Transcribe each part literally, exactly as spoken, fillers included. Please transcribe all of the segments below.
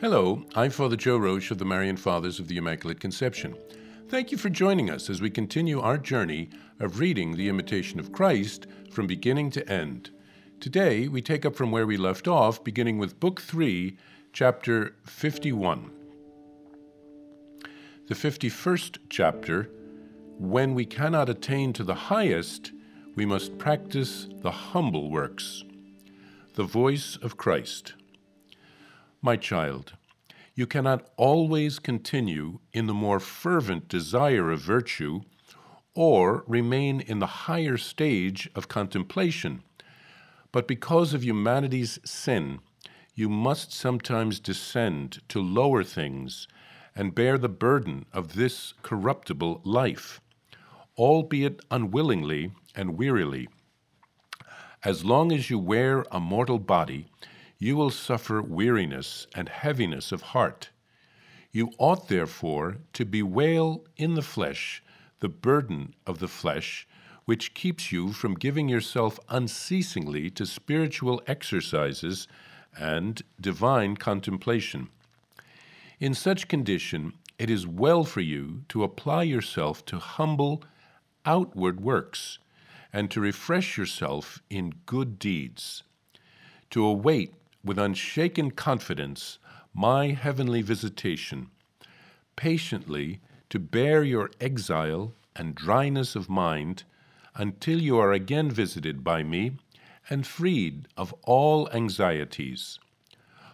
Hello, I'm Father Joe Roesch of the Marian Fathers of the Immaculate Conception. Thank you for joining us as we continue our journey of reading The Imitation of Christ from beginning to end. Today, we take up from where we left off, beginning with Book three, Chapter fifty-one. The fifty-first chapter, When we cannot attain to the highest, we must practice the humble works. The voice of Christ. My child, you cannot always continue in the more fervent desire of virtue or remain in the higher stage of contemplation, but because of humanity's sin, you must sometimes descend to lower things and bear the burden of this corruptible life, albeit unwillingly and wearily. As long as you wear a mortal body, you will suffer weariness and heaviness of heart. You ought, therefore, to bewail in the flesh the burden of the flesh, which keeps you from giving yourself unceasingly to spiritual exercises and divine contemplation. In such condition, it is well for you to apply yourself to humble outward works and to refresh yourself in good deeds, to await with unshaken confidence my heavenly visitation, patiently to bear your exile and dryness of mind until you are again visited by me and freed of all anxieties.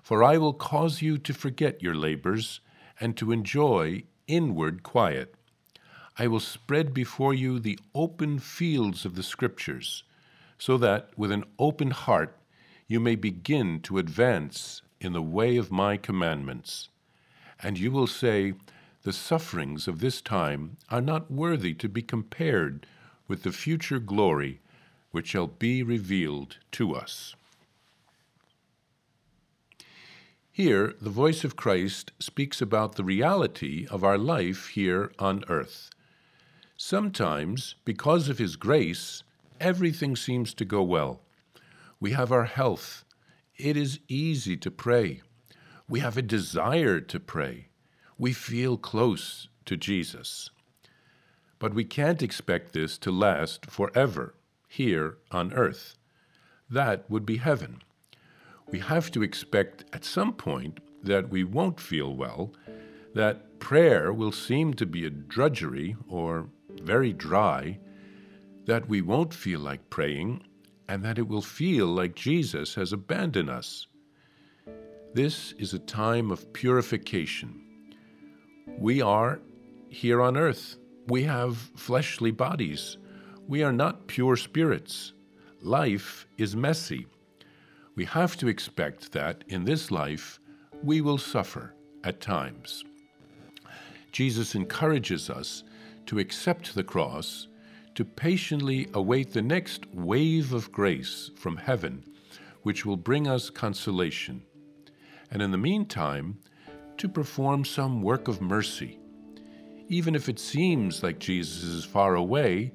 For I will cause you to forget your labors and to enjoy inward quiet. I will spread before you the open fields of the Scriptures, so that with an open heart you may begin to advance in the way of my commandments. And you will say, the sufferings of this time are not worthy to be compared with the future glory which shall be revealed to us. Here, the voice of Christ speaks about the reality of our life here on earth. Sometimes, because of his grace, everything seems to go well. We have our health. It is easy to pray. We have a desire to pray. We feel close to Jesus. But we can't expect this to last forever here on earth. That would be heaven. We have to expect at some point that we won't feel well, that prayer will seem to be a drudgery or very dry, that we won't feel like praying, and that it will feel like Jesus has abandoned us. This is a time of purification. We are here on earth. We have fleshly bodies. We are not pure spirits. Life is messy. We have to expect that in this life we will suffer at times. Jesus encourages us to accept the cross, to patiently await the next wave of grace from heaven, which will bring us consolation, and in the meantime, to perform some work of mercy. Even if it seems like Jesus is far away,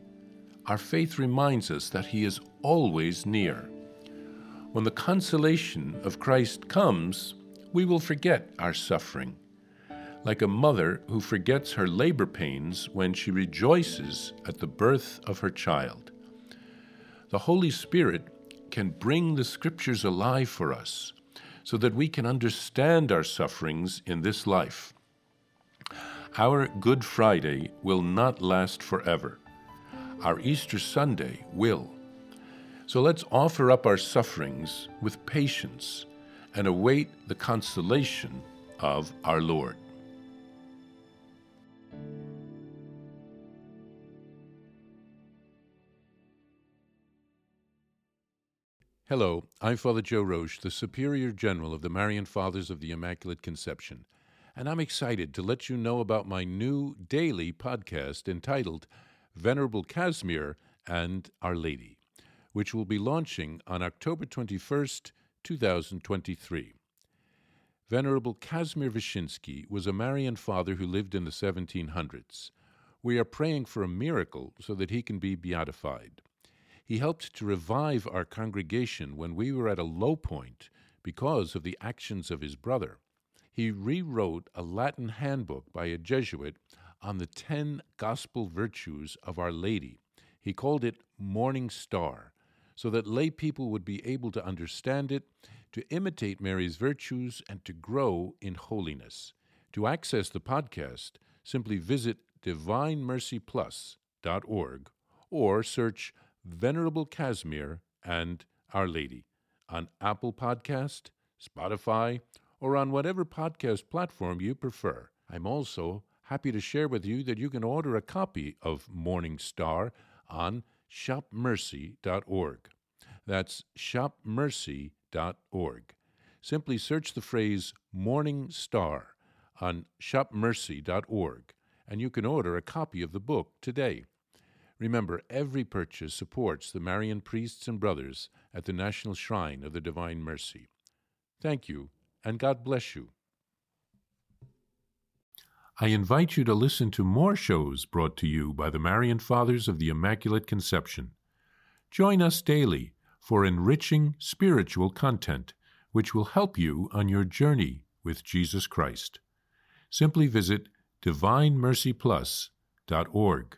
our faith reminds us that he is always near. When the consolation of Christ comes, we will forget our suffering, like a mother who forgets her labor pains when she rejoices at the birth of her child. The Holy Spirit can bring the Scriptures alive for us so that we can understand our sufferings in this life. Our Good Friday will not last forever. Our Easter Sunday will. So let's offer up our sufferings with patience and await the consolation of our Lord. Hello, I'm Father Joe Roesch, the Superior General of the Marian Fathers of the Immaculate Conception, and I'm excited to let you know about my new daily podcast entitled Venerable Casimir and Our Lady, which will be launching on October twenty-first, twenty twenty-three. Venerable Casimir Vyshinsky was a Marian father who lived in the seventeen hundreds. We are praying for a miracle so that he can be beatified. He helped to revive our congregation when we were at a low point because of the actions of his brother. he rewrote a Latin handbook by a Jesuit on the ten gospel virtues of Our Lady. He called it Morning Star, so that lay people would be able to understand it, to imitate Mary's virtues, and to grow in holiness. To access the podcast, simply visit Divine Mercy Plus dot org or search Venerable Casimir and Our Lady on Apple Podcast, Spotify, or on whatever podcast platform you prefer. I'm also happy to share with you that you can order a copy of Morning Star on shop mercy dot org. That's shop mercy dot org. Simply search the phrase Morning Star on shop mercy dot org, and you can order a copy of the book today. Remember, every purchase supports the Marian priests and brothers at the National Shrine of the Divine Mercy. Thank you, and God bless you. I invite you to listen to more shows brought to you by the Marian Fathers of the Immaculate Conception. Join us daily for enriching spiritual content, which will help you on your journey with Jesus Christ. Simply visit Divine Mercy Plus dot org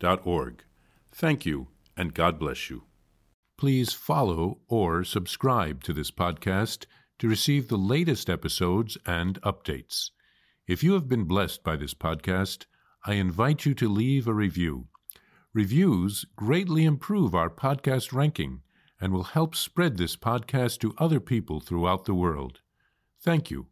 dot org. Thank you, and God bless you. Please follow or subscribe to this podcast to receive the latest episodes and updates. If you have been blessed by this podcast, I invite you to leave a review. Reviews greatly improve our podcast ranking and will help spread this podcast to other people throughout the world. Thank you.